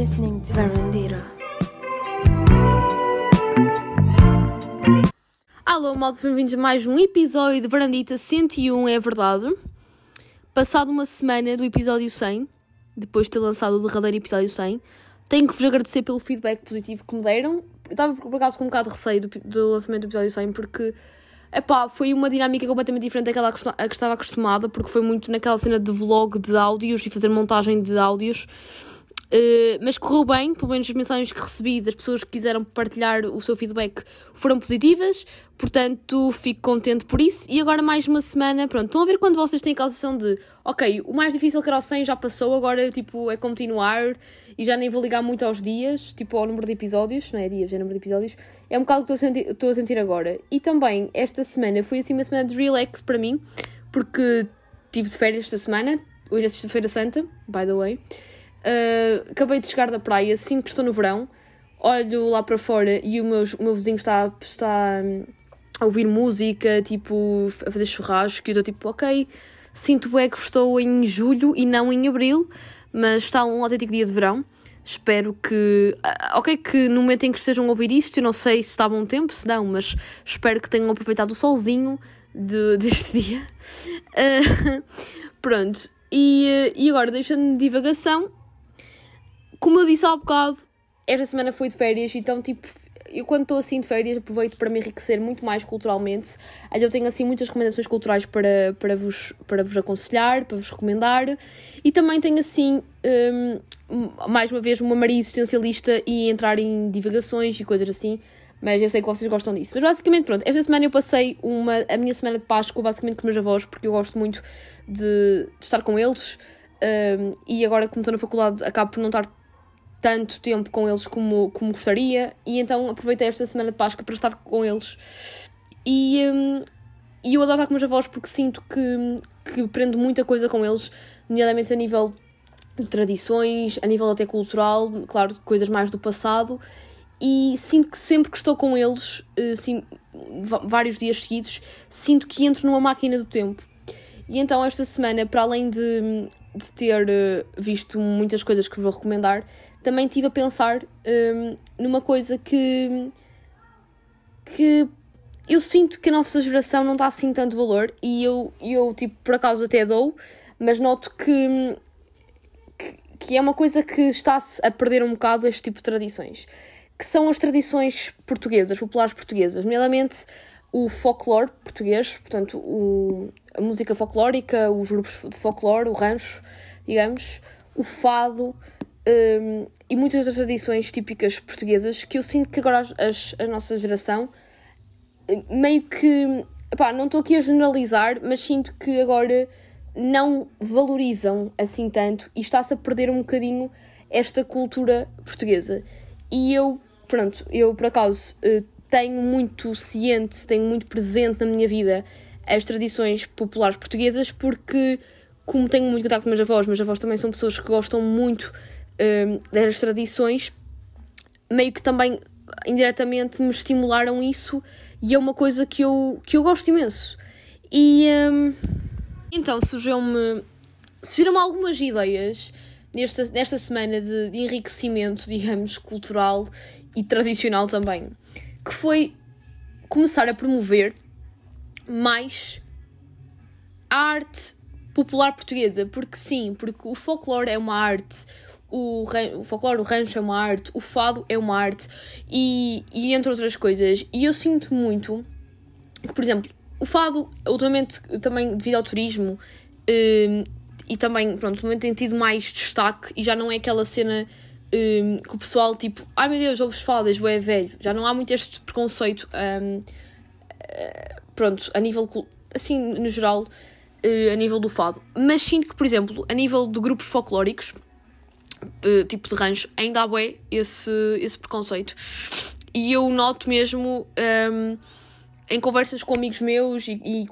listening to Verandita. Alô, malta, bem-vindos a mais um episódio de Verandita 101, é verdade. Passado uma semana do episódio 100, depois de ter lançado o derradeiro episódio 100, tenho que vos agradecer pelo feedback positivo que me deram. Eu estava, por acaso, com um bocado de receio do lançamento do episódio 100, porque... Epá, foi uma dinâmica completamente diferente daquela a que estava acostumada, porque foi muito naquela cena de vlog de áudios e fazer montagem de áudios, mas correu bem, pelo menos as mensagens que recebi das pessoas que quiseram partilhar o seu feedback foram positivas, portanto fico contente por isso. E agora mais uma semana, pronto, estão a ver quando vocês têm aquela sensação de ok, o mais difícil que era o 100 já passou, agora tipo é continuar e já nem vou ligar muito aos dias, tipo ao número de episódios, não é dias, é número de episódios. É um bocado o que estou a sentir agora. E também, esta semana foi assim uma semana de relax para mim, porque tive de férias esta semana. Hoje é sexta-feira santa, by the way. Acabei de chegar da praia, sinto que estou no verão. Olho lá para fora e o meu vizinho está a ouvir música, tipo, a fazer churrasco. E eu estou tipo, ok, sinto bem que estou em julho e não em abril, mas está um autêntico dia de verão. Espero que... Ok, que no momento em que estejam a ouvir isto, eu não sei se está a bom tempo, se não, mas espero que tenham aproveitado o solzinho deste dia. Pronto. E agora, deixando-me de divagação, como eu disse há um bocado, esta semana fui de férias, então, tipo, eu quando estou assim de férias aproveito para me enriquecer muito mais culturalmente. Aí eu tenho, assim, muitas recomendações culturais para vos aconselhar, para vos recomendar. E também tenho, assim... mais uma vez, uma Maria existencialista e entrar em divagações e coisas assim, mas eu sei que vocês gostam disso. Mas basicamente, pronto, esta semana eu passei a minha semana de Páscoa basicamente com os meus avós, porque eu gosto muito de estar com eles, e agora como estou na faculdade acabo por não estar tanto tempo com eles como gostaria, e então aproveitei esta semana de Páscoa para estar com eles. E eu adoro estar com os meus avós porque sinto que aprendo muita coisa com eles, nomeadamente a nível de tradições, a nível até cultural, claro, coisas mais do passado, e sinto que sempre que estou com eles, assim, vários dias seguidos, sinto que entro numa máquina do tempo. E então esta semana, para além de ter visto muitas coisas que vos vou recomendar, também estive a pensar numa coisa que eu sinto que a nossa geração não dá assim tanto valor, e eu tipo, por acaso até dou, mas noto que é uma coisa que está-se a perder um bocado, este tipo de tradições, que são as tradições portuguesas, populares portuguesas, nomeadamente o folclore português, portanto a música folclórica, os grupos de folclore, o rancho, digamos, o fado, e muitas das tradições típicas portuguesas, que eu sinto que agora a nossa geração, meio que, pá, não estou aqui a generalizar, mas sinto que agora... não valorizam assim tanto e está-se a perder um bocadinho esta cultura portuguesa. E eu por acaso tenho muito ciente, tenho muito presente na minha vida as tradições populares portuguesas, porque como tenho muito contacto com meus avós também são pessoas que gostam muito das tradições, meio que também indiretamente me estimularam isso, e é uma coisa que eu gosto imenso. E... então surgiram-me algumas ideias nesta semana de enriquecimento, digamos, cultural e tradicional também, que foi começar a promover mais a arte popular portuguesa, porque sim, porque o folclore é uma arte, o folclore, o rancho é uma arte, o fado é uma arte, e entre outras coisas. E eu sinto muito que, por exemplo, o fado, ultimamente, também devido ao turismo, e também, pronto, ultimamente tem tido mais destaque, e já não é aquela cena que o pessoal, tipo, ai meu Deus, ouves fado, és bué velho. Já não há muito este preconceito, pronto, a nível, assim, no geral, a nível do fado. Mas sinto que, por exemplo, a nível de grupos folclóricos, tipo de rancho, ainda há bué esse preconceito. E eu noto mesmo... em conversas com amigos meus e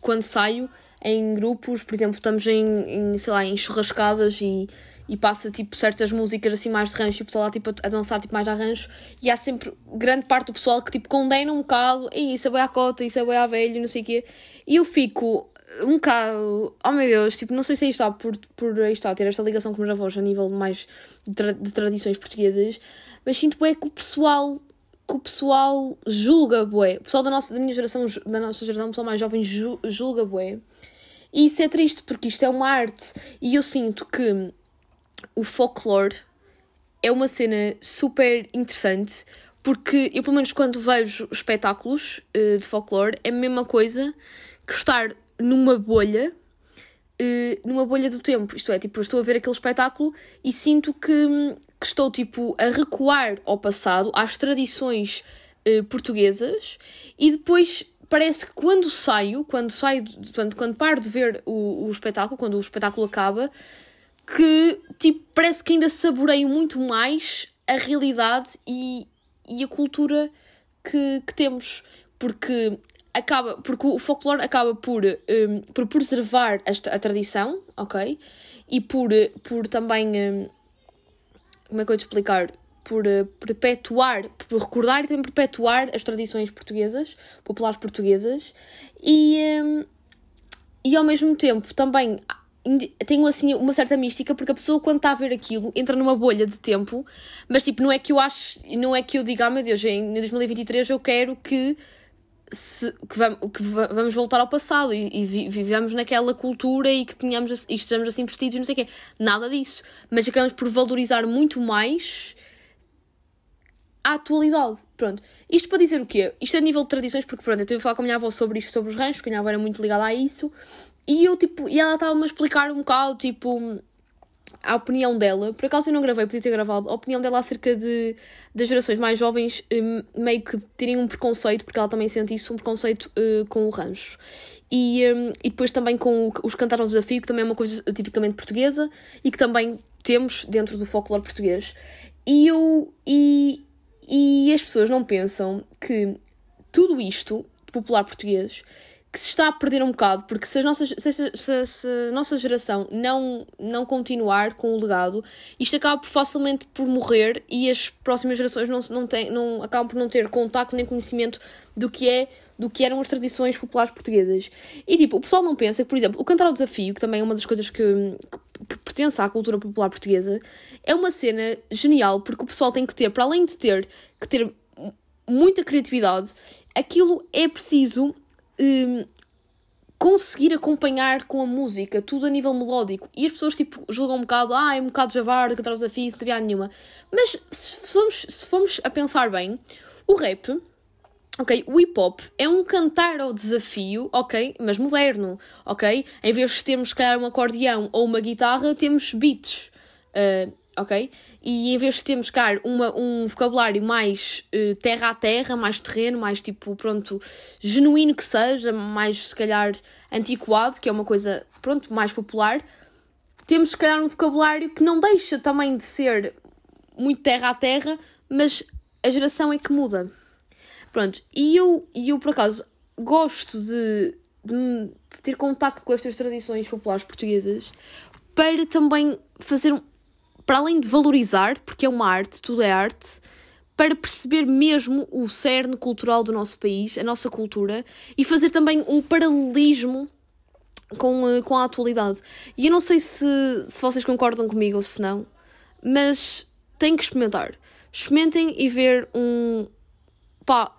quando saio em grupos, por exemplo, estamos sei lá, em churrascadas e passa tipo certas músicas assim mais de rancho e o pessoal lá tipo a dançar tipo mais a rancho, e há sempre grande parte do pessoal que tipo condena um bocado, e isso é bué à cota, isso é bué à velho, não sei o quê. E eu fico, um bocado, oh meu Deus, tipo, não sei se aí está, por aí está, ter esta ligação com os avós a nível mais de tradições portuguesas, mas sinto bué que o pessoal julga bué, o pessoal da nossa geração, o pessoal mais jovem julga bué, e isso é triste, porque isto é uma arte, e eu sinto que o folclore é uma cena super interessante, porque eu, pelo menos, quando vejo espetáculos de folclore, é a mesma coisa que estar numa bolha do tempo. Isto é, tipo, eu estou a ver aquele espetáculo e sinto que estou, tipo, a recuar ao passado, às tradições portuguesas, e depois parece que quando paro de ver o espetáculo, quando o espetáculo acaba, que, tipo, parece que ainda saboreio muito mais a realidade e a cultura que temos, porque o folclore acaba por preservar a tradição, ok? E por também, como é que eu vou te explicar? Por recordar e também perpetuar as tradições portuguesas, populares portuguesas, e ao mesmo tempo também tenho, assim, uma certa mística, porque a pessoa, quando está a ver aquilo, entra numa bolha de tempo, mas, tipo, não é que eu diga, ah, meu Deus, em 2023 eu quero que vamos voltar ao passado e vivamos naquela cultura e que tenhamos, e estejamos assim vestidos e não sei o quê. Nada disso. Mas acabamos por valorizar muito mais a atualidade. Pronto. Isto para dizer o quê? Isto é a nível de tradições, porque, pronto, eu estive a falar com a minha avó sobre isto, sobre os ranchos, porque a minha avó era muito ligada a isso. E eu, tipo, e ela estava-me a explicar um bocado, tipo, a opinião dela. Por acaso eu não gravei, podia ter gravado. A opinião dela acerca das gerações mais jovens meio que terem um preconceito, porque ela também sente isso, um preconceito com o rancho. E depois também com os cantar ao desafio, que também é uma coisa tipicamente portuguesa e que também temos dentro do folclore português. E as pessoas não pensam que tudo isto, popular português, que se está a perder um bocado, porque se a nossa geração não continuar com o legado, isto acaba facilmente por morrer, e as próximas gerações não acabam por não ter contacto nem conhecimento do que eram as tradições populares portuguesas. E, tipo, o pessoal não pensa que, por exemplo, o Cantar ao Desafio, que também é uma das coisas que pertence à cultura popular portuguesa, é uma cena genial, porque o pessoal tem que ter, para além de ter que ter muita criatividade, aquilo é preciso conseguir acompanhar com a música, tudo a nível melódico. E as pessoas, tipo, julgam um bocado, é um bocado javardo, cantar o desafio, não tem nenhuma. Mas se formos a pensar bem, o rap, ok, o hip-hop é um cantar ao desafio, ok, mas moderno, ok? Em vez de termos, se calhar, um acordeão ou uma guitarra, temos beats, ok? E em vez de termos, cara, um vocabulário mais terra a terra, mais terreno, mais, tipo, pronto, genuíno que seja, mais, se calhar, antiquado, que é uma coisa, pronto, mais popular, temos, se calhar, um vocabulário que não deixa também de ser muito terra a terra, mas a geração é que muda. Pronto, e eu por acaso, gosto de ter contacto com estas tradições populares portuguesas para também fazer para além de valorizar, porque é uma arte, tudo é arte, para perceber mesmo o cerne cultural do nosso país, a nossa cultura, e fazer também um paralelismo com a atualidade. E eu não sei se vocês concordam comigo ou se não, mas têm que experimentar. Experimentem e ver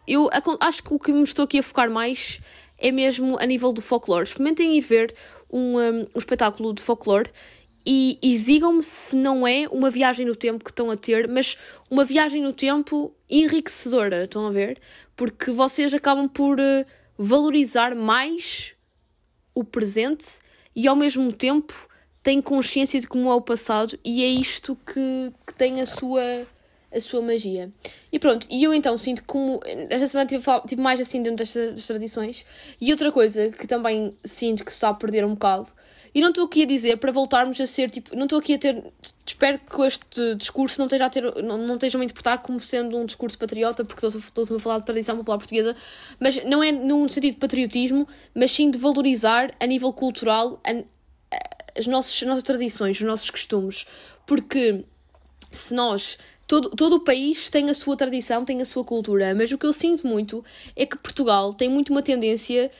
eu acho que o que me estou aqui a focar mais é mesmo a nível do folclore. Experimentem e ver um espetáculo de folclore, e digam-me se não é uma viagem no tempo que estão a ter, mas uma viagem no tempo enriquecedora, estão a ver? Porque vocês acabam por valorizar mais o presente e, ao mesmo tempo, têm consciência de como é o passado, e é isto que tem a sua magia. E pronto, e eu então sinto como esta semana tive mais assim dentro das tradições. E outra coisa que também sinto que se está a perder um bocado, e não estou aqui a dizer para voltarmos a ser, tipo, não estou aqui a ter, espero que este discurso não estejam a interpretar como sendo um discurso patriota, porque estou a falar de tradição popular portuguesa, mas não é num sentido de patriotismo, mas sim de valorizar a nível cultural as nossas tradições, os nossos costumes, porque se nós... Todo o país tem a sua tradição, tem a sua cultura, mas o que eu sinto muito é que Portugal tem muito uma tendência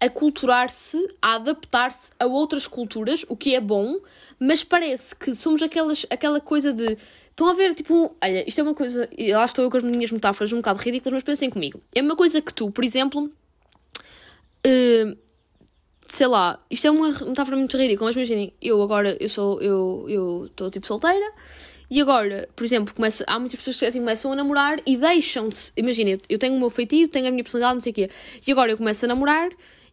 a a culturar-se, a adaptar-se a outras culturas, o que é bom, mas parece que somos aquela coisa de... Estão a ver, tipo, olha, isto é uma coisa... Lá estou eu com as minhas metáforas um bocado ridículas, mas pensem comigo. É uma coisa que tu, por exemplo... sei lá, isto é uma metáfora muito ridícula, mas imaginem, eu estou tipo solteira e agora, por exemplo, há muitas pessoas que assim começam a namorar e deixam-se, imaginem, eu tenho o meu feitio, tenho a minha personalidade, não sei o quê, e agora eu começo a namorar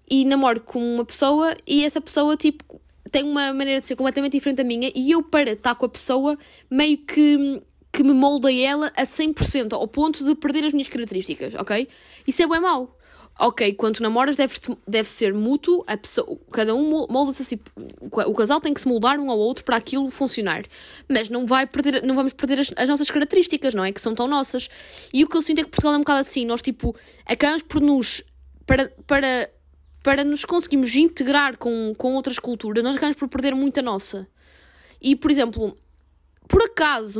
e namoro com uma pessoa e essa pessoa tipo tem uma maneira de ser completamente diferente da minha e eu, para estar com a pessoa, meio que me moldei ela a 100%, ao ponto de perder as minhas características, ok? Isso é bem mau. Ok, quando tu namoras deve ser mútuo, a pessoa, cada um molda-se a si, o casal tem que se moldar um ao outro para aquilo funcionar, mas não vamos perder as nossas características, não é? Que são tão nossas. E o que eu sinto é que Portugal é um bocado assim, nós tipo, acabamos por para nos conseguirmos integrar com outras culturas, nós acabamos por perder muito a nossa. E por exemplo, por acaso,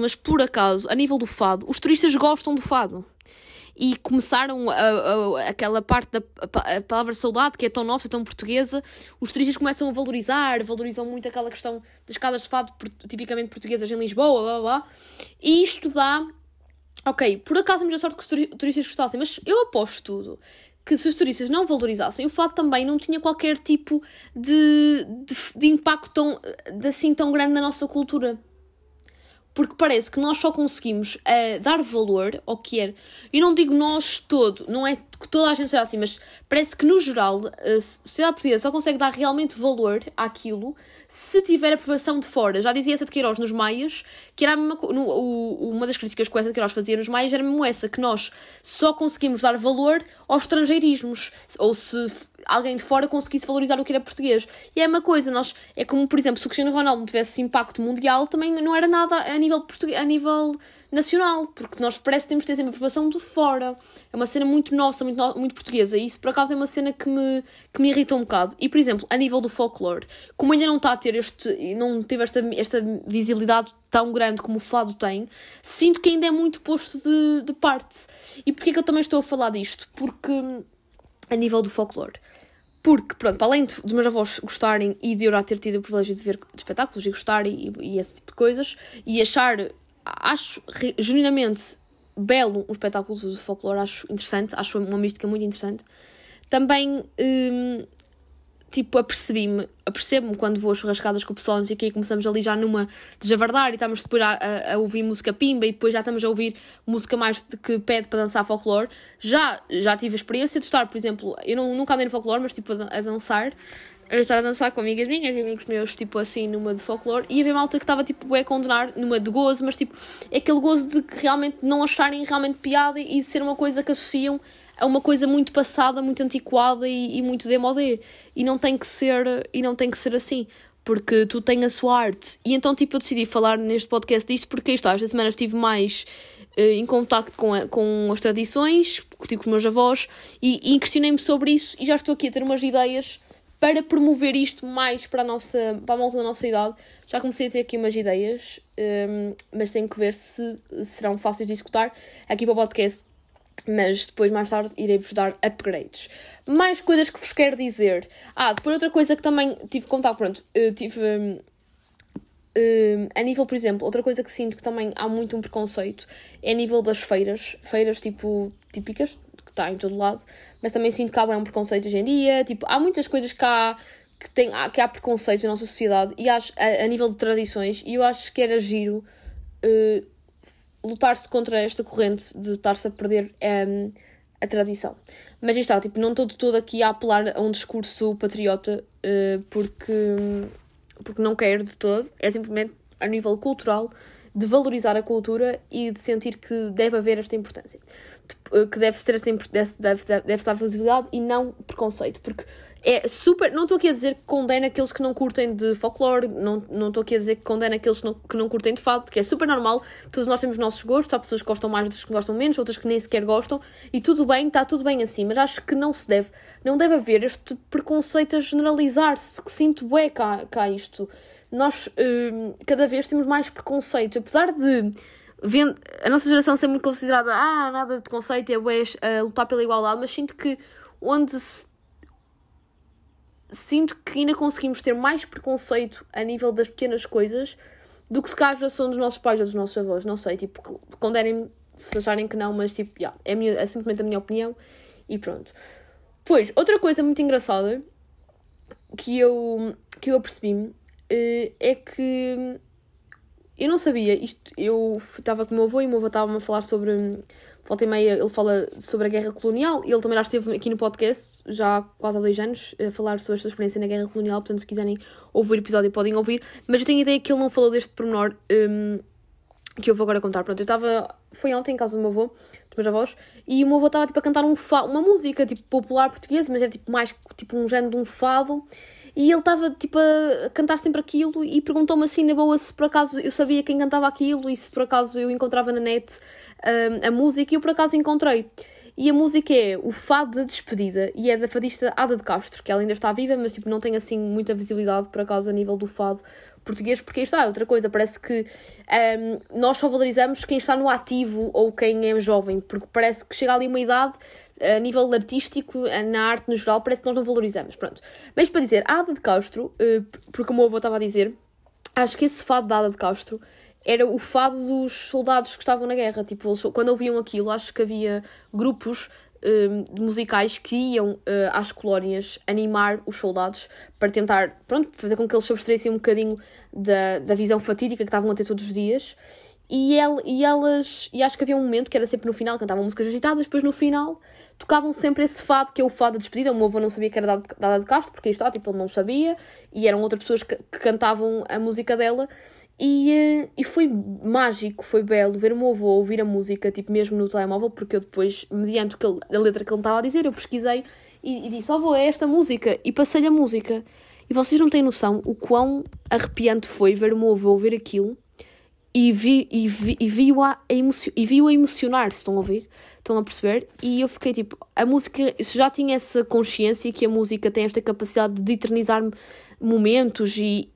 a nível do fado, os turistas gostam do fado. E começaram aquela parte da palavra saudade, que é tão nossa, tão portuguesa. Os turistas começam a valorizam muito aquela questão das casas de fado tipicamente portuguesas em Lisboa, blá blá blá. E isto dá... Ok, por acaso temos a sorte que os turistas gostassem, mas eu aposto tudo que se os turistas não valorizassem, o fado também não tinha qualquer tipo de impacto tão grande na nossa cultura. Porque parece que nós só conseguimos dar valor ao que é. Eu não digo nós todo, não é que toda a gente seja assim, mas parece que no geral a sociedade portuguesa só consegue dar realmente valor àquilo se tiver aprovação de fora. Já dizia essa de Queiroz nos Maias, que era uma das críticas que essa de Queiroz fazia nos Maias era mesmo essa, que nós só conseguimos dar valor aos estrangeirismos, ou se alguém de fora conseguisse valorizar o que era português. E é uma coisa, é como, por exemplo, se o Cristiano Ronaldo não tivesse impacto mundial, também não era nada a nível nacional, porque nós parece que temos de ter sempre aprovação de fora. É uma cena muito nossa, muito portuguesa, e isso, por acaso, é uma cena que me irrita um bocado. E, por exemplo, a nível do folclore, como ainda não está a ter não teve esta visibilidade tão grande como o fado tem, sinto que ainda é muito posto de parte. E porquê é que eu também estou a falar disto? Porque... a nível do folclore. Porque, pronto, para além dos meus avós gostarem e de eu já ter tido o privilégio de ver de espetáculos e gostar e esse tipo de coisas, e acho genuinamente belo um espetáculo do folclore, acho interessante, acho uma mística muito interessante. Também, apercebo-me quando vou a churrascadas com o pessoal, não sei o quê, e começamos ali já numa de javardar e estamos depois a ouvir música pimba e depois já estamos a ouvir música mais que pede para dançar folclore. Já tive a experiência de estar, por exemplo, eu nunca andei no folclore, mas tipo a dançar, a estar a dançar com amigas minhas e amigos meus, tipo assim, numa de folclore, e havia malta que estava tipo a condenar numa de gozo, mas tipo, é aquele gozo de que realmente não acharem realmente piada e de ser uma coisa que associam é uma coisa muito passada, muito antiquada e muito démodé. E não tem que ser assim, porque tu tens a sua arte. E então, tipo, eu decidi falar neste podcast disto, porque isto, esta semana estive mais em contacto com as tradições, tipo, com os meus avós, e questionei-me sobre isso, e já estou aqui a ter umas ideias para promover isto mais para a malta da nossa idade. Já comecei a ter aqui umas ideias, mas tenho que ver se serão fáceis de executar aqui para o podcast. Mas depois, mais tarde, irei-vos dar upgrades. Mais coisas que vos quero dizer. Depois outra coisa que também tive contato, pronto, a nível, por exemplo, outra coisa que sinto que também há muito um preconceito é a nível das feiras tipo típicas, que está em todo lado, mas também sinto que há um preconceito hoje em dia, tipo, há muitas coisas que há preconceito na nossa sociedade e acho, a nível de tradições, e eu acho que era giro... lutar-se contra esta corrente de estar-se a perder a tradição. Mas está, tipo, não estou de todo aqui a apelar a um discurso patriota, porque não quero de todo. É simplesmente a nível cultural de valorizar a cultura e de sentir que deve haver esta importância. Que deve-se ter esta importância, deve-se dar visibilidade e não preconceito. Porque é super... Não estou aqui a dizer que condena aqueles que não curtem de folclore, não estou aqui a dizer que condena aqueles que não curtem de fado, que é super normal, todos nós temos nossos gostos, há pessoas que gostam mais, outras que gostam menos, outras que nem sequer gostam, e tudo bem, está tudo bem assim, mas acho que não deve haver este preconceito a generalizar-se, que sinto bué cá isto. Nós cada vez temos mais preconceito, apesar de a nossa geração ser muito considerada nada de preconceito, é bué, lutar pela igualdade, mas sinto que onde se sinto que ainda conseguimos ter mais preconceito a nível das pequenas coisas do que se calhar já são dos nossos pais ou dos nossos avós, não sei, tipo, condenem-me se acharem que não, mas tipo, yeah, é simplesmente a minha opinião e pronto. Pois, outra coisa muito engraçada que eu apercebi-me é que eu não sabia, isto, eu estava com o meu avô e o meu avô estava-me a falar sobre, volta e meia ele fala sobre a Guerra Colonial, e ele também já esteve aqui no podcast, já há quase há 2 anos, a falar sobre a sua experiência na Guerra Colonial, portanto se quiserem ouvir o episódio podem ouvir, mas eu tenho a ideia que ele não falou deste pormenor que eu vou agora contar. Pronto, eu estava, foi ontem em casa do meu avô, dos meus avós, e o meu avô estava tipo a cantar uma música tipo popular portuguesa, mas era tipo mais tipo um género de um fado. E ele estava, tipo, a cantar sempre aquilo e perguntou-me assim, na boa, se por acaso eu sabia quem cantava aquilo e se por acaso eu encontrava na net a música, e eu por acaso encontrei. E a música é o Fado da Despedida, e é da fadista Ada de Castro, que ela ainda está viva, mas, tipo, não tem, assim, muita visibilidade, por acaso, a nível do fado português, porque isto é outra coisa, parece que nós só valorizamos quem está no ativo ou quem é jovem, porque parece que chega ali uma idade... a nível artístico, na arte no geral, parece que nós não valorizamos, pronto. Mas para dizer, a Ada de Castro, porque o meu avô estava a dizer, acho que esse fado da Ada de Castro era o fado dos soldados que estavam na guerra, tipo, eles, quando ouviam aquilo, acho que havia grupos musicais que iam às colónias animar os soldados para tentar, pronto, fazer com que eles subtraíssem um bocadinho da visão fatídica que estavam a ter todos os dias. E acho que havia um momento que era sempre no final, cantavam músicas agitadas, depois no final tocavam sempre esse fado, que é o fado da despedida. O meu avô não sabia que era da Ada de Castro, porque isto está, tipo, ele não sabia, e eram outras pessoas que cantavam a música dela, e foi mágico, foi belo ver o meu avô ouvir a música, tipo, mesmo no telemóvel, porque eu depois, mediante a letra que ele estava a dizer, eu pesquisei e disse, ó avô, é esta música, e passei-lhe a música. E vocês não têm noção o quão arrepiante foi ver o meu avô ouvir aquilo. E vi-o a emocionar-se, estão a ouvir? Estão a perceber? E eu fiquei tipo, a música, já tinha essa consciência que a música tem esta capacidade de eternizar momentos e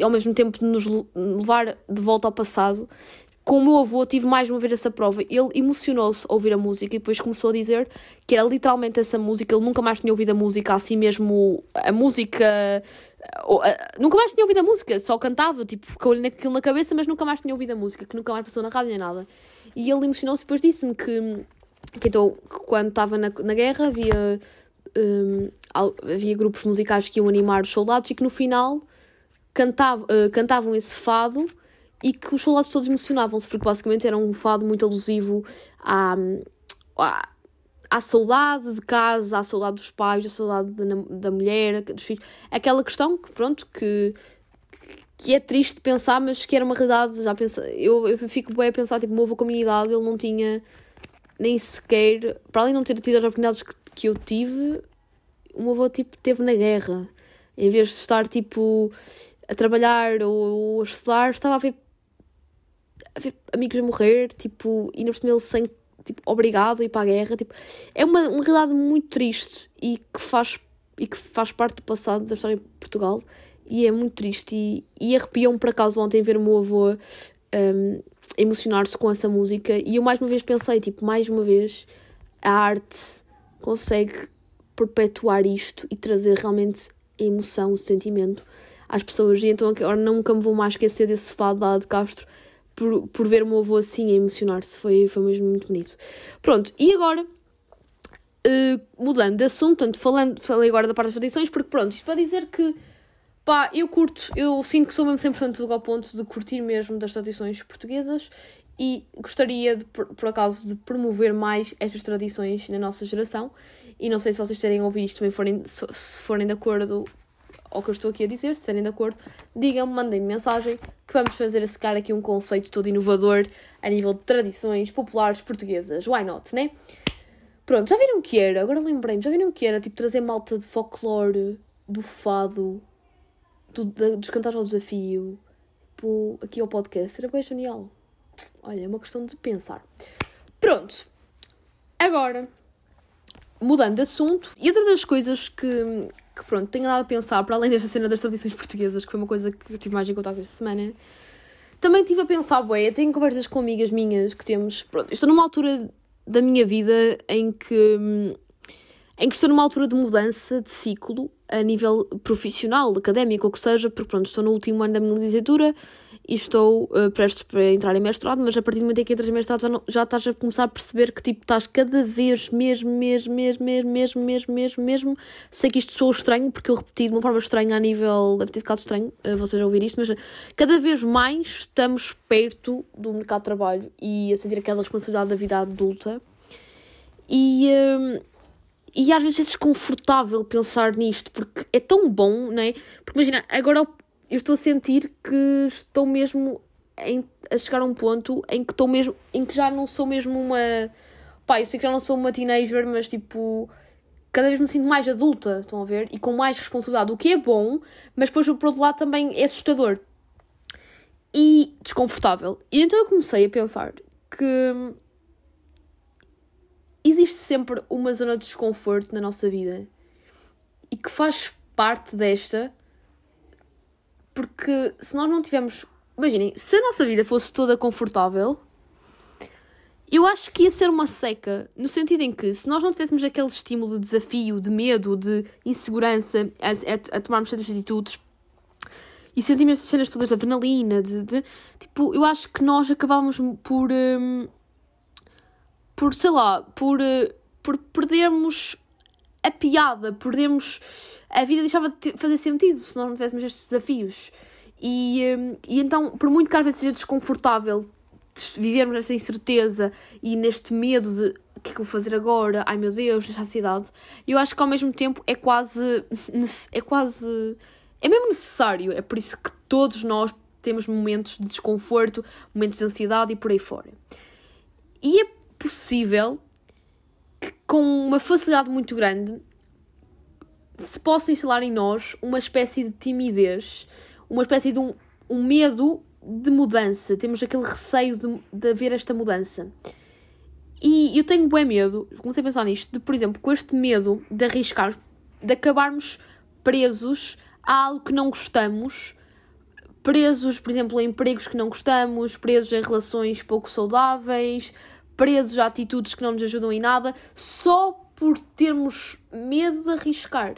ao mesmo tempo nos levar de volta ao passado. Com o meu avô tive mais uma vez essa prova, ele emocionou-se ao ouvir a música e depois começou a dizer que era literalmente essa música, ele nunca mais tinha ouvido a música assim mesmo, a música... nunca mais tinha ouvido a música, só cantava, tipo, ficou-lhe aquilo na cabeça, mas nunca mais tinha ouvido a música, que nunca mais passou na rádio nem nada. E ele emocionou-se, depois disse-me que quando estava na guerra havia grupos musicais que iam animar os soldados e que no final cantavam esse fado e que os soldados todos emocionavam-se, porque basicamente era um fado muito alusivo à saudade de casa, à saudade dos pais, à saudade da mulher, dos filhos. Aquela questão que, pronto, que é triste pensar, mas que era uma realidade. Já pensa, eu fico bem a pensar, tipo, o meu avô com a minha idade, ele não tinha nem sequer... Para além de não ter tido as oportunidades que eu tive, o meu avô, tipo, teve na guerra. Em vez de estar, tipo, a trabalhar ou a estudar, estava a ver amigos morrer, tipo, e ainda por cima ele sem... Tipo, obrigado a ir para a guerra, tipo, é uma realidade muito triste e que faz parte do passado da história de Portugal, e é muito triste e arrepiou-me por acaso ontem ver o meu avô emocionar-se com essa música, e eu mais uma vez pensei, tipo, mais uma vez a arte consegue perpetuar isto e trazer realmente a emoção, o sentimento às pessoas, e então agora nunca me vou mais esquecer desse fado da Ada de Castro. Por ver o meu avô assim a emocionar-se, foi mesmo muito bonito. Pronto, e agora, mudando de assunto, portanto, falei agora da parte das tradições, porque pronto, isto para dizer que, pá, eu curto, eu sinto que sou mesmo sempre ao ponto de curtir mesmo das tradições portuguesas, e gostaria, por acaso, de promover mais estas tradições na nossa geração, e não sei se vocês terem ouvido isto, também se forem de acordo... ou que eu estou aqui a dizer, se estiverem de acordo, digam-me, mandem-me mensagem, que vamos fazer a secar aqui um conceito todo inovador a nível de tradições populares portuguesas. Why not, né? Pronto, já viram o que era? Agora lembrei-me, já viram o que era? Tipo, trazer malta de folclore, do fado, dos cantares ao desafio, tipo, aqui ao podcast. Era bem genial. Olha, é uma questão de pensar. Pronto. Agora, mudando de assunto, e outra das coisas que pronto, tenho nada a pensar, para além desta cena das tradições portuguesas, que foi uma coisa que eu tive mais em contato esta semana, também estive a pensar, eu tenho conversas com amigas minhas que temos, pronto, estou numa altura da minha vida em que estou numa altura de mudança de ciclo a nível profissional, académico, ou que seja, porque pronto, estou no último ano da minha licenciatura e estou prestes para entrar em mestrado, mas a partir do momento em que entras em mestrado já estás a começar a perceber que tipo, estás cada vez mesmo, sei que isto soa estranho, porque eu repeti de uma forma estranha a nível, deve ter ficado estranho vocês a ouvir isto, mas cada vez mais estamos perto do mercado de trabalho e a sentir aquela responsabilidade da vida adulta e às vezes é desconfortável pensar nisto, porque é tão bom, não é? Porque imagina, agora eu estou a sentir que estou mesmo a chegar a um ponto em que estou mesmo, em que já não sou mesmo uma... Pá, eu sei que já não sou uma teenager, mas tipo... Cada vez me sinto mais adulta, estão a ver? E com mais responsabilidade, o que é bom, mas depois por outro lado também é assustador. E desconfortável. E então eu comecei a pensar que... existe sempre uma zona de desconforto na nossa vida. E que faz parte desta... Porque se nós não tivermos... Imaginem, se a nossa vida fosse toda confortável, eu acho que ia ser uma seca. No sentido em que, se nós não tivéssemos aquele estímulo de desafio, de medo, de insegurança, a tomarmos certas atitudes, e sentirmos essas cenas todas de adrenalina, tipo, eu acho que nós acabávamos por perdermos a piada, perdermos... A vida deixava de fazer sentido se nós não tivéssemos estes desafios. E então, por muito que às vezes seja desconfortável vivermos nesta incerteza e neste medo de o que é que eu vou fazer agora, ai meu Deus, nesta ansiedade, eu acho que ao mesmo tempo é quase... É mesmo necessário. É por isso que todos nós temos momentos de desconforto, momentos de ansiedade e por aí fora. E é possível que com uma facilidade muito grande... se possa instalar em nós uma espécie de timidez, uma espécie de um medo de mudança. Temos aquele receio de haver esta mudança. E eu tenho bué medo, comecei a pensar nisto, de, por exemplo, com este medo de arriscar, de acabarmos presos a algo que não gostamos, presos, por exemplo, a empregos que não gostamos, presos em relações pouco saudáveis, presos a atitudes que não nos ajudam em nada, só por termos medo de arriscar.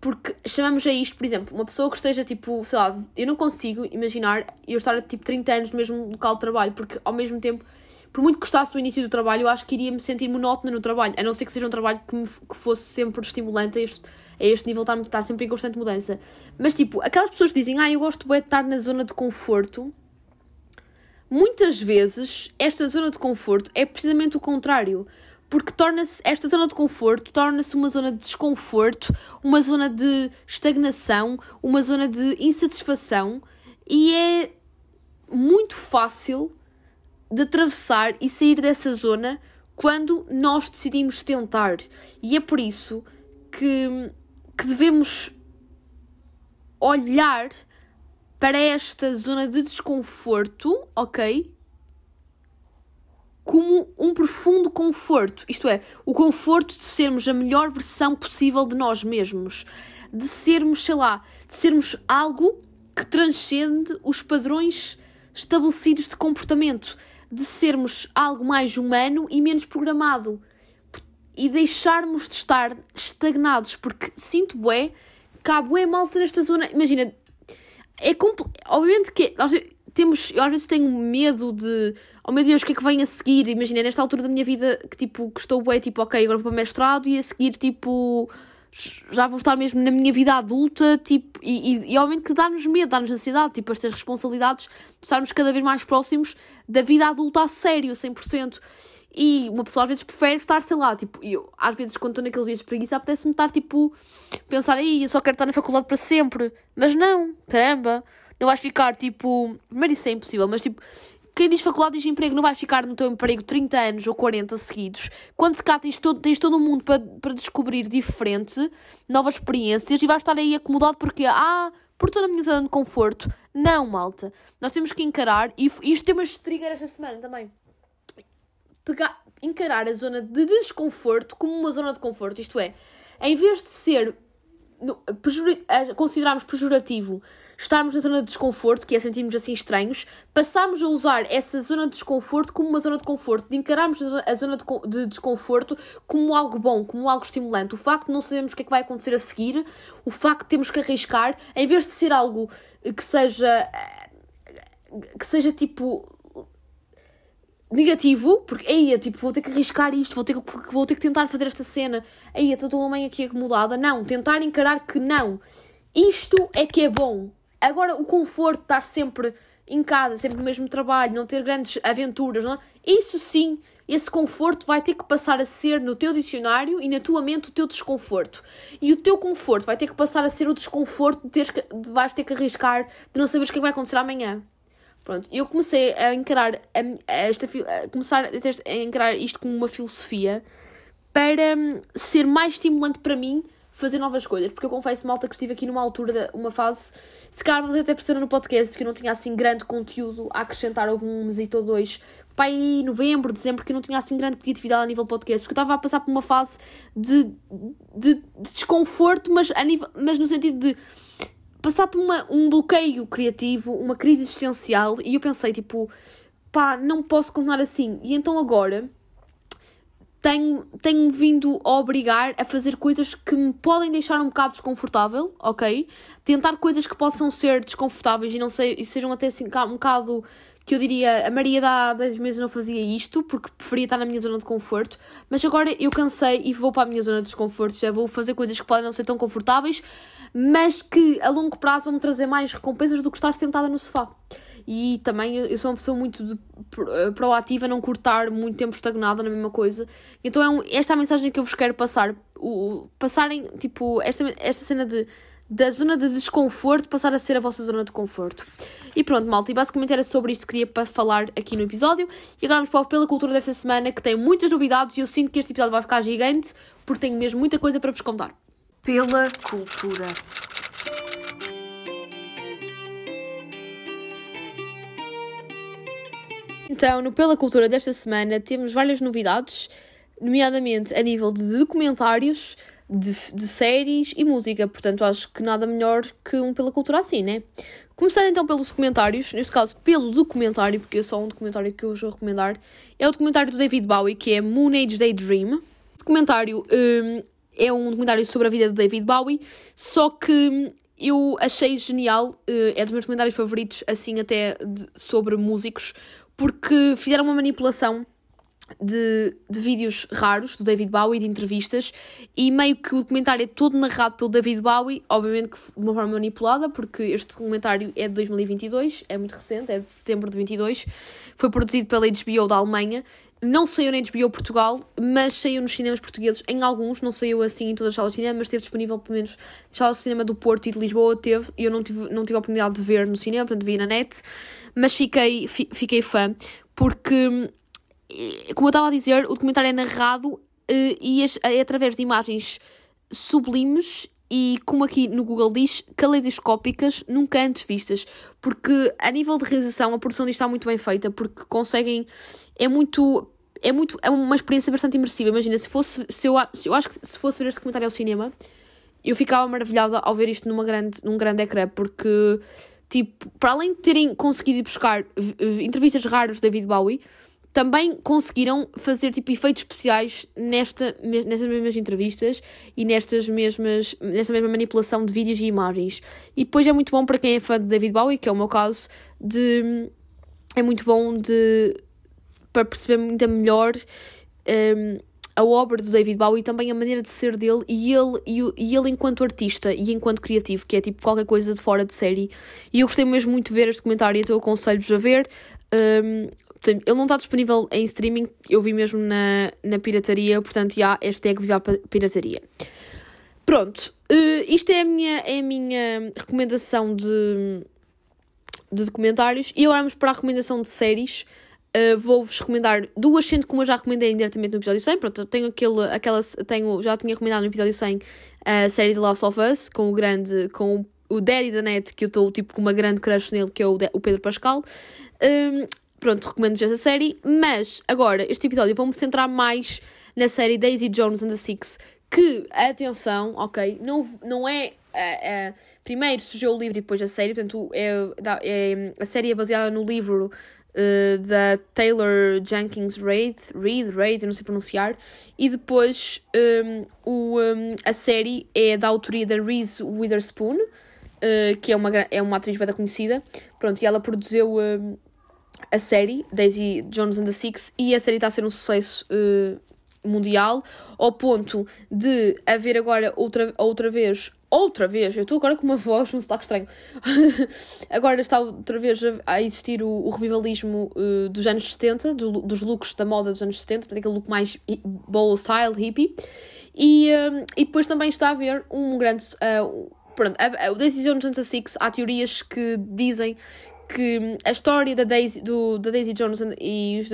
Porque chamamos a isto, por exemplo, uma pessoa que esteja tipo, sei lá, eu não consigo imaginar eu estar tipo 30 anos no mesmo local de trabalho, porque ao mesmo tempo, por muito que gostasse do início do trabalho, eu acho que iria me sentir monótona no trabalho, a não ser que seja um trabalho que fosse sempre estimulante a este nível, estar sempre em constante mudança. Mas tipo, aquelas pessoas que dizem, eu gosto bem de estar na zona de conforto, muitas vezes esta zona de conforto é precisamente o contrário. Porque esta zona de conforto torna-se uma zona de desconforto, uma zona de estagnação, uma zona de insatisfação, e é muito fácil de atravessar e sair dessa zona quando nós decidimos tentar. E é por isso que devemos olhar para esta zona de desconforto, ok? Como um profundo conforto, isto é, o conforto de sermos a melhor versão possível de nós mesmos, de sermos, algo que transcende os padrões estabelecidos de comportamento, de sermos algo mais humano e menos programado, e deixarmos de estar estagnados, porque sinto bué, que há bué malta nesta zona, imagina, obviamente que nós temos, eu às vezes tenho medo de... Oh meu Deus, o que é que vem a seguir? Imagina, nesta altura da minha vida, que tipo, que estou bem, tipo, ok, agora vou para mestrado e a seguir, tipo, já vou estar mesmo na minha vida adulta, tipo, e obviamente que dá-nos medo, dá-nos ansiedade, tipo, estas responsabilidades de estarmos cada vez mais próximos da vida adulta a sério, 100%. E uma pessoa às vezes prefere estar, tipo, eu às vezes quando estou naqueles dias de preguiça, apetece-me estar, tipo, pensar, eu só quero estar na faculdade para sempre. Mas não, caramba, não vais ficar, tipo, primeiro isso é impossível, mas tipo... Quem diz faculdade diz emprego, não vais ficar no teu emprego 30 anos ou 40 seguidos. Quando se cá tens todo o mundo para descobrir diferente, novas experiências, e vais estar aí acomodado porque, porque estou na minha zona de conforto. Não, malta. Nós temos que encarar, e isto tem umas trigger esta semana também, encarar a zona de desconforto como uma zona de conforto. Isto é, em vez de considerarmos pejorativo estarmos na zona de desconforto, que é sentirmos assim estranhos, passarmos a usar essa zona de desconforto como uma zona de conforto, de encararmos a zona de desconforto como algo bom, como algo estimulante. O facto de não sabermos o que é que vai acontecer a seguir, o facto de termos que arriscar, em vez de ser algo que seja tipo negativo, porque aí tipo, vou ter que arriscar isto, vou ter que tentar fazer esta cena, aí estou a mãe aqui acumulada. Não, tentar encarar que não, isto é que é bom. Agora o conforto de estar sempre em casa, sempre no mesmo trabalho, não ter grandes aventuras, não? Isso sim, esse conforto vai ter que passar a ser no teu dicionário e na tua mente o teu desconforto. E o teu conforto vai ter que passar a ser o desconforto de vais ter que arriscar, de não saberes o que vai acontecer amanhã. Pronto, eu comecei a encarar começar a encarar isto como uma filosofia para ser mais estimulante para mim fazer novas coisas, porque eu confesso, malta, que estive aqui numa altura, uma fase, se calhar vocês até perceberam no podcast que eu não tinha assim grande conteúdo a acrescentar, houve um mesito ou dois, para aí novembro, dezembro, que eu não tinha assim grande criatividade a nível podcast, porque eu estava a passar por uma fase de desconforto, mas no sentido de passar por um bloqueio criativo, uma crise existencial, e eu pensei, tipo, pá, não posso continuar assim. E então agora tenho vindo a obrigar a fazer coisas que me podem deixar um bocado desconfortável, ok? Tentar coisas que possam ser desconfortáveis e não sei, e sejam até assim um bocado, que eu diria, a Maria da há 10 meses não fazia isto, porque preferia estar na minha zona de conforto, mas agora eu cansei e vou para a minha zona de desconforto, já vou fazer coisas que podem não ser tão confortáveis, mas que a longo prazo vão-me trazer mais recompensas do que estar sentada no sofá. E também eu sou uma pessoa muito proativa, não cortar muito tempo estagnada na mesma coisa. Então esta é a mensagem que eu vos quero passar. Passarem, tipo, esta cena da zona de desconforto passar a ser a vossa zona de conforto. E pronto, malta, e basicamente era sobre isto que queria para falar aqui no episódio. E agora vamos para o Pela Cultura desta semana, que tem muitas novidades, e eu sinto que este episódio vai ficar gigante, porque tenho mesmo muita coisa para vos contar. Pela Cultura. Então, no Pela Cultura desta semana temos várias novidades, nomeadamente a nível de documentários, de séries e música, portanto acho que nada melhor que um Pela Cultura assim, né? Começando então pelos comentários, neste caso pelo documentário, porque é só um documentário que eu vos vou recomendar, é o documentário do David Bowie, que é Moonage Daydream. O documentário é um documentário sobre a vida do David Bowie, só que eu achei genial, é dos meus comentários favoritos, assim até sobre músicos, porque fizeram uma manipulação de vídeos raros do David Bowie, de entrevistas, e meio que o documentário é todo narrado pelo David Bowie, obviamente que de uma forma manipulada, porque este documentário é de 2022, é muito recente, é de setembro de 22, foi produzido pela HBO da Alemanha, não saiu na HBO Portugal, mas saiu nos cinemas portugueses, em alguns, não saiu assim em todas as salas de cinema, mas esteve disponível pelo menos nas salas de cinema do Porto e de Lisboa, teve, e eu não tive a oportunidade de ver no cinema, portanto vi na net, mas fiquei fã, porque, como eu estava a dizer, o documentário é narrado e é através de imagens sublimes e, como aqui no Google diz, caleidoscópicas, nunca antes vistas. Porque, a nível de realização, a produção disto está muito bem feita, porque conseguem... É uma experiência bastante imersiva. Imagina, eu acho que se fosse ver este documentário ao cinema, eu ficava maravilhada ao ver isto num grande ecrã, porque, tipo, para além de terem conseguido ir buscar entrevistas raras de David Bowie, também conseguiram fazer tipo efeitos especiais nestas mesmas entrevistas e nesta mesma manipulação de vídeos e imagens. E depois é muito bom para quem é fã de David Bowie, que é o meu caso, para perceber ainda melhor a obra do David Bowie e também a maneira de ser dele e ele enquanto artista e enquanto criativo, que é tipo qualquer coisa de fora de série. E eu gostei mesmo muito de ver este documentário, então eu aconselho-vos a ver. Ele não está disponível em streaming, eu vi mesmo na pirataria, portanto, já, #viva a pirataria. Pronto, isto é a minha recomendação de documentários. E agora vamos para a recomendação de séries. Vou-vos recomendar duas, sendo como eu já recomendei indiretamente no episódio 100. Pronto, eu tenho já tinha recomendado no episódio 100 a série The Last of Us, com o daddy da net, que eu estou tipo com uma grande crush nele, que é o Pedro Pascal. Pronto, recomendo-vos essa série, mas agora, este episódio, vou-me centrar mais na série Daisy Jones and the Six, que, atenção, ok, não é primeiro surgiu o livro e depois a série, portanto a série é baseada no livro da Taylor Jenkins Reid, eu não sei pronunciar, e depois a série é da autoria da Reese Witherspoon, que é uma atriz bem conhecida, pronto, e ela produziu a série Daisy Jones and the Six, e a série está a ser um sucesso mundial, ao ponto de haver agora outra vez, eu estou agora com uma voz num sotaque estranho, agora está outra vez a existir o revivalismo dos anos 70, dos looks da moda dos anos 70, portanto aquele look mais bowl style, hippie, e depois também está a haver um grande... pronto, o Daisy Jones and the Six, há teorias que dizem que a história da Daisy Jones e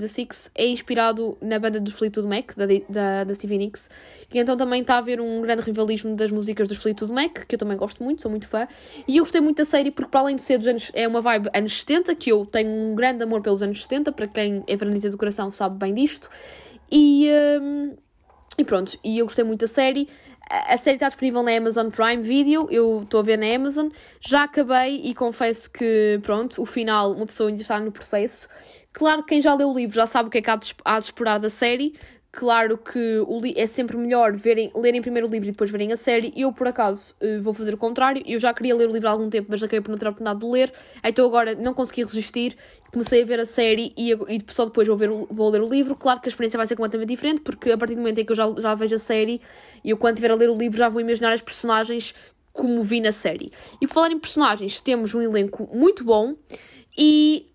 The Six é inspirado na banda do Fleetwood Mac, da Stevie Nicks, e então também está a haver um grande rivalismo das músicas do Fleetwood Mac, que eu também gosto muito, sou muito fã, e eu gostei muito da série porque, para além de ser dos anos, é uma vibe anos 70, que eu tenho um grande amor pelos anos 70, para quem é Verandita do coração sabe bem disto, e pronto, e eu gostei muito da série. A série está disponível na Amazon Prime Video, eu estou a ver na Amazon, já acabei e confesso que, pronto, o final, uma pessoa ainda está no processo. Claro que quem já leu o livro já sabe o que é que há de esperar da série, claro que é sempre melhor lerem primeiro o livro e depois verem a série, eu por acaso vou fazer o contrário, eu já queria ler o livro há algum tempo, mas acabei por não ter a oportunidade de ler, então agora não consegui resistir, comecei a ver a série e só depois vou ler o livro. Claro que a experiência vai ser completamente diferente, porque a partir do momento em que eu já vejo a série, eu quando estiver a ler o livro já vou imaginar as personagens como vi na série. E por falar em personagens, temos um elenco muito bom, e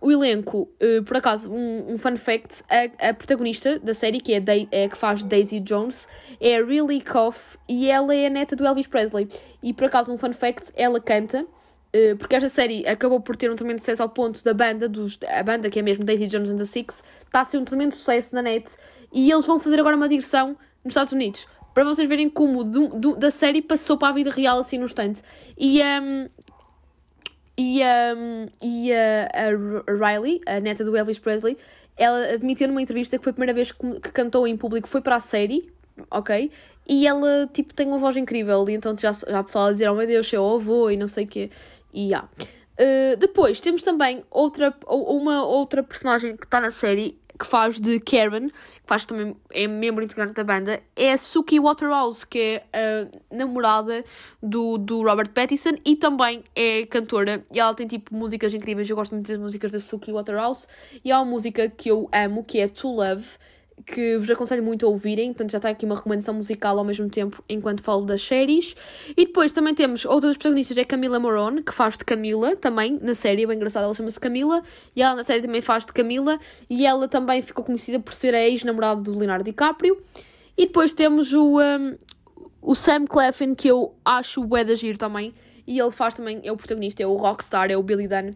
o elenco, por acaso, um fun fact, a protagonista da série, que é que faz Daisy Jones, é a Riley Keough, e ela é a neta do Elvis Presley, e por acaso, um fun fact, ela canta, porque esta série acabou por ter um tremendo sucesso ao ponto da banda, a banda que é mesmo Daisy Jones and the Six, está a ser um tremendo sucesso na net, e eles vão fazer agora uma digressão nos Estados Unidos, para vocês verem como da série passou para a vida real assim no instante, e a Riley, a neta do Elvis Presley, ela admitiu numa entrevista que foi a primeira vez que cantou em público, foi para a série, ok? E ela, tipo, tem uma voz incrível, e então já a pessoa a dizer, oh meu Deus, seu avô, e não sei o quê, depois, temos também uma outra personagem que está na série, que faz de Karen, que faz também é membro integrante da banda, é a Suki Waterhouse, que é a namorada do Robert Pattinson e também é cantora. E ela tem tipo músicas incríveis, eu gosto muito das músicas da Suki Waterhouse. E há uma música que eu amo, que é To Love, que vos aconselho muito a ouvirem, portanto já está aqui uma recomendação musical ao mesmo tempo enquanto falo das séries. E depois também temos outra das protagonistas, é Camila Morrone, que faz de Camila também na série, é bem engraçada, ela chama-se Camila e ela na série também faz de Camila, e ela também ficou conhecida por ser a ex-namorada do Leonardo DiCaprio. E depois temos o Sam Claflin, que eu acho bué de giro também, e ele faz também, é o protagonista, é o rockstar, é o Billy Dunn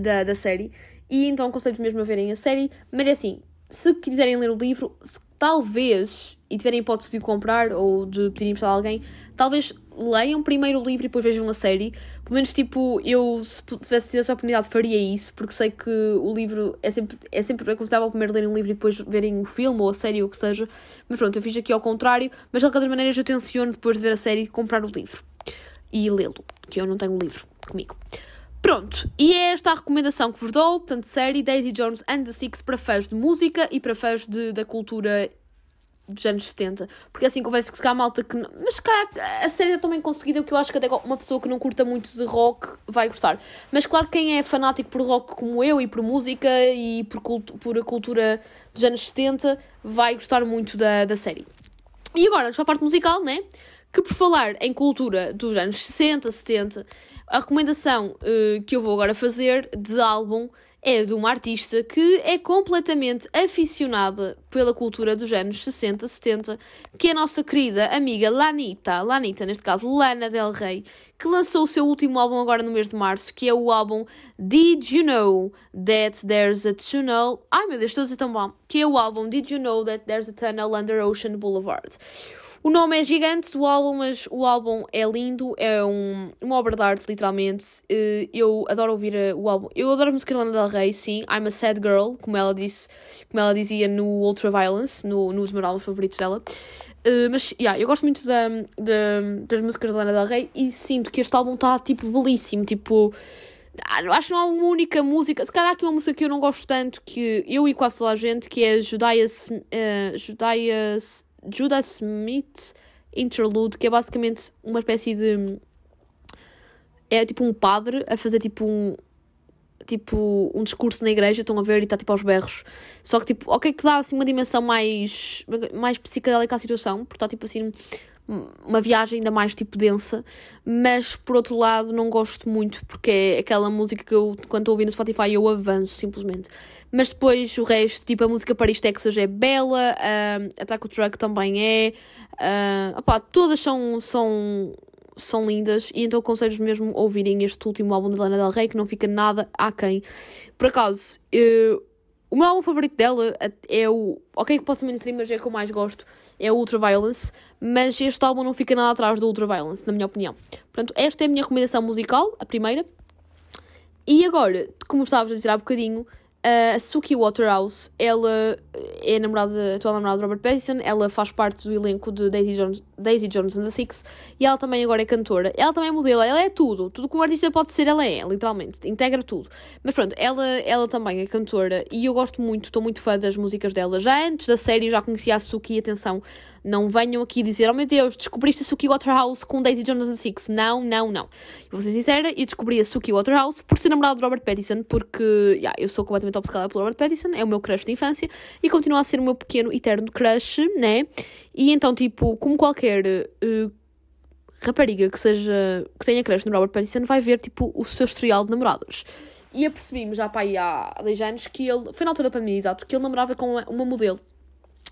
da série, e então aconselho-vos mesmo a verem a série. Mas é assim, se quiserem ler o livro, talvez, e tiverem hipótese de o comprar ou de pedir emprestado a alguém, talvez leiam primeiro o livro e depois vejam a série. Pelo menos, tipo, eu, se tivesse tido essa oportunidade, faria isso, porque sei que o livro é sempre aconselhável primeiro lerem o livro e depois verem o filme ou a série ou o que seja. Mas pronto, eu fiz aqui ao contrário, mas de qualquer maneira eu tenciono, depois de ver a série, comprar o livro e lê-lo, que eu não tenho o livro comigo. Pronto, e é esta a recomendação que vos dou, portanto, série Daisy Jones and the Six para fãs de música e para fãs da cultura dos anos 70, porque assim converso que se calhar malta que não... Mas calhar a série é tão bem conseguida que eu acho que até uma pessoa que não curta muito de rock vai gostar, mas claro que quem é fanático por rock como eu e por música e por a cultura dos anos 70 vai gostar muito da série. E agora, só a parte musical, né? Que por falar em cultura dos anos 60, 70, a recomendação que eu vou agora fazer de álbum é de uma artista que é completamente aficionada pela cultura dos anos 60, 70, que é a nossa querida amiga Lanita, neste caso Lana Del Rey, que lançou o seu último álbum agora no mês de março, que é o álbum Did You Know That There's a Tunnel... Ai meu Deus, estou a dizer tão bom! Que é o álbum Did You Know That There's a Tunnel Under Ocean Boulevard. O nome é gigante do álbum, mas o álbum é lindo, é uma obra de arte, literalmente. Eu adoro ouvir o álbum. Eu adoro a música de Lana Del Rey, sim. I'm a Sad Girl, como ela dizia no Ultra Violence, no último álbum favorito dela. Mas, eu gosto muito das músicas de Lana Del Rey e sinto que este álbum está, tipo, belíssimo, tipo... Acho que não há uma única música... Se calhar há aqui uma música que eu não gosto tanto, que eu e quase toda a gente, que é Judas Smith Interlude, que é basicamente uma espécie de... É, tipo, um padre a fazer, tipo, um discurso na igreja, estão a ver, e está, tipo, aos berros. Só que, tipo, ok, que dá, assim, uma dimensão mais psicodélica à situação, porque está, tipo, assim, uma viagem ainda mais, tipo, densa. Mas, por outro lado, não gosto muito, porque é aquela música que eu, quando estou ouvindo no Spotify, eu avanço, simplesmente. Mas depois, o resto, tipo, a música Paris Texas é bela, Attack of the Truck também é, todas são lindas, e então aconselho-vos mesmo a ouvirem este último álbum de Lana Del Rey, que não fica nada aquém. Por acaso, o meu álbum favorito dela é o... Ok, que posso também dizer, mas é que eu mais gosto, é o Ultra Violence, mas este álbum não fica nada atrás do Ultra Violence, na minha opinião. Portanto, esta é a minha recomendação musical, a primeira. E agora, como estávamos a dizer há bocadinho, a Suki Waterhouse, ela é atual namorada de Robert Pattinson, ela faz parte do elenco de Daisy Jones and the Six, e ela também agora é cantora, ela também é modelo, ela é tudo que um artista pode ser, ela é, literalmente, integra tudo. Mas pronto, ela também é cantora, e eu gosto muito, estou muito fã das músicas dela. Já antes da série eu já conhecia a Suki, atenção, não venham aqui dizer, oh meu Deus, descobriste a Suki Waterhouse com Daisy Jones and the Six. Não. Eu vou ser sincera, eu descobri a Suki Waterhouse por ser namorada de Robert Pattinson, porque eu sou completamente obcecada pelo Robert Pattinson, é o meu crush de infância e continua a ser o meu pequeno, eterno crush, né? E então, tipo, como qualquer rapariga que tenha crush no Robert Pattinson, vai ver, tipo, o seu historial de namoradas. E apercebimos já para aí há 10 anos que ele, foi na altura da pandemia, exato, que ele namorava com uma modelo,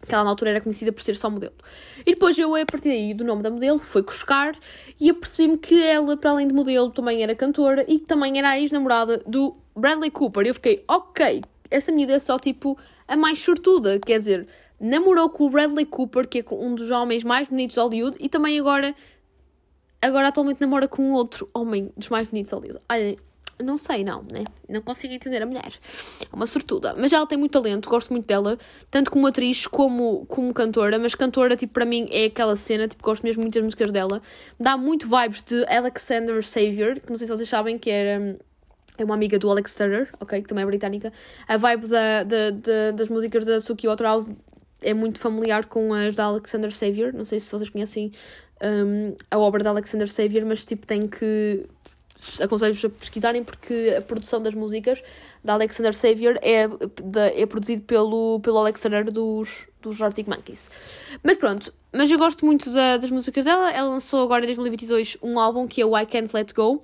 que ela na altura era conhecida por ser só modelo. E depois eu, a partir daí, do nome da modelo, fui buscar e apercebi-me que ela, para além de modelo, também era cantora e que também era a ex-namorada do Riley Keough. E eu fiquei, ok, essa menina é só, tipo, a mais sortuda, quer dizer, namorou com o Riley Keough, que é um dos homens mais bonitos de Hollywood, e também agora atualmente namora com outro homem dos mais bonitos de Hollywood. Olhem, não sei, né? Não consigo entender a mulher. É uma sortuda. Mas ela tem muito talento, gosto muito dela, tanto como atriz como cantora. Mas cantora, tipo, para mim é aquela cena, tipo, gosto mesmo muito das músicas dela. Dá muito vibes de Alexander Savior, que não sei se vocês sabem, que era... É uma amiga do Alex Turner, ok? Que também é britânica. A vibe das músicas da Suki Waterhouse é muito familiar com as da Alexander Savior. Não sei se vocês conhecem a obra da Alexander Savior, mas, tipo, tem que... Aconselho-vos a pesquisarem, porque a produção das músicas da Alexander Savior é produzido pelo Alex Turner dos Arctic Monkeys. Mas pronto, mas eu gosto muito das músicas dela. Ela lançou agora em 2022 um álbum que é o I Can't Let Go,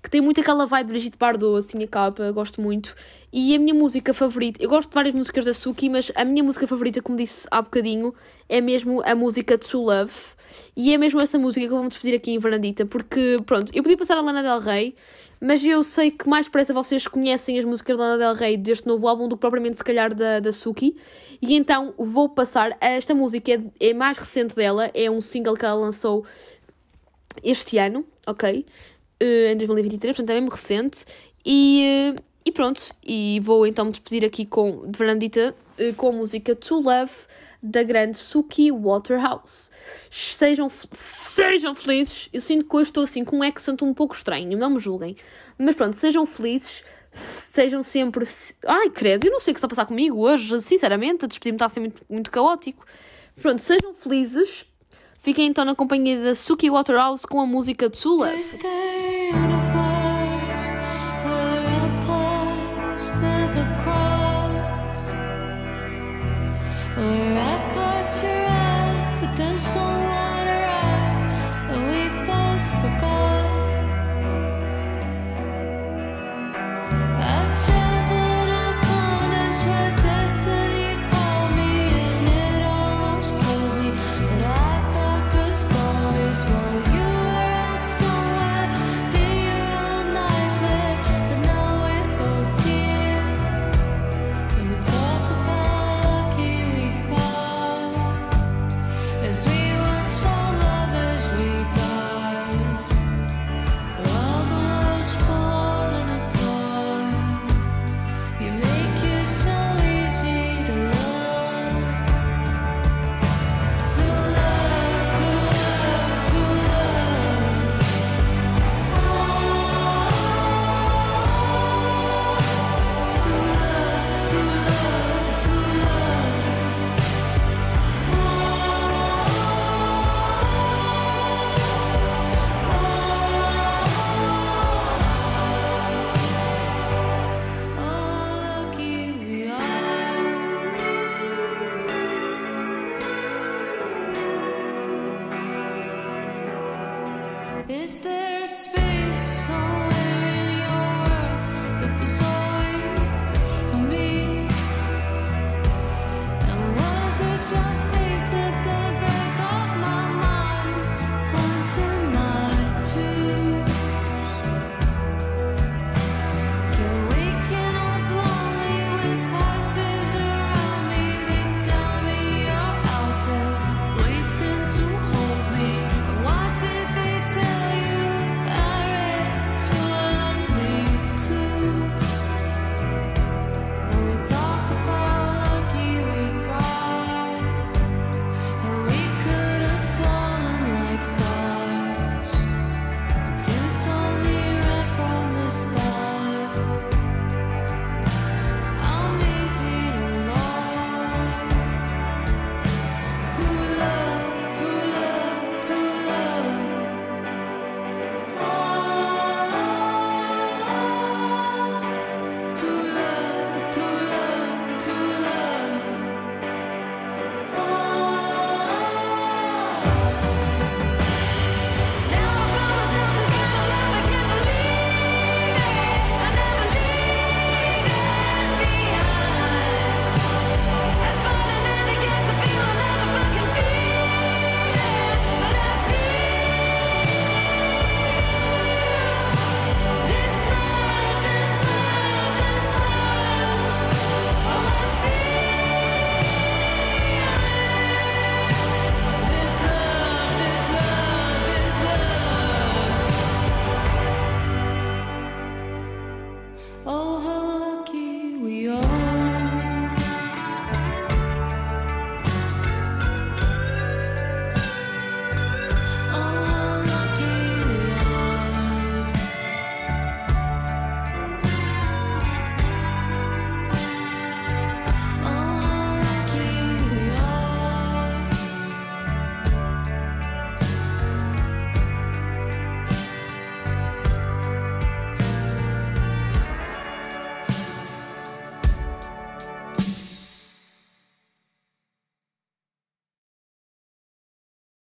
que tem muito aquela vibe de Brigitte Bardot, assim, a capa, gosto muito. E a minha música favorita... Eu gosto de várias músicas da Suki, mas a minha música favorita, como disse há bocadinho, é mesmo a música To Love. E é mesmo essa música que eu vou me despedir aqui em Verandita, porque, pronto, eu podia passar a Lana Del Rey, mas eu sei que mais depressa vocês conhecem as músicas de Lana Del Rey deste novo álbum do que propriamente, se calhar, da Suki. E então vou passar a esta música, é mais recente dela, é um single que ela lançou este ano, ok? Em 2023, portanto é mesmo recente, e pronto, e vou então me despedir aqui de Verandita com a música To Love da grande Suki Waterhouse. Sejam felizes. Eu sinto que hoje estou assim com um accent um pouco estranho, não me julguem, mas pronto, sejam felizes, sejam sempre... Ai, credo, eu não sei o que está a passar comigo hoje, sinceramente, a despedir-me está a ser muito, muito caótico. Pronto, sejam felizes. Fiquem então na companhia da Suki Waterhouse com a música de Sula. Oh.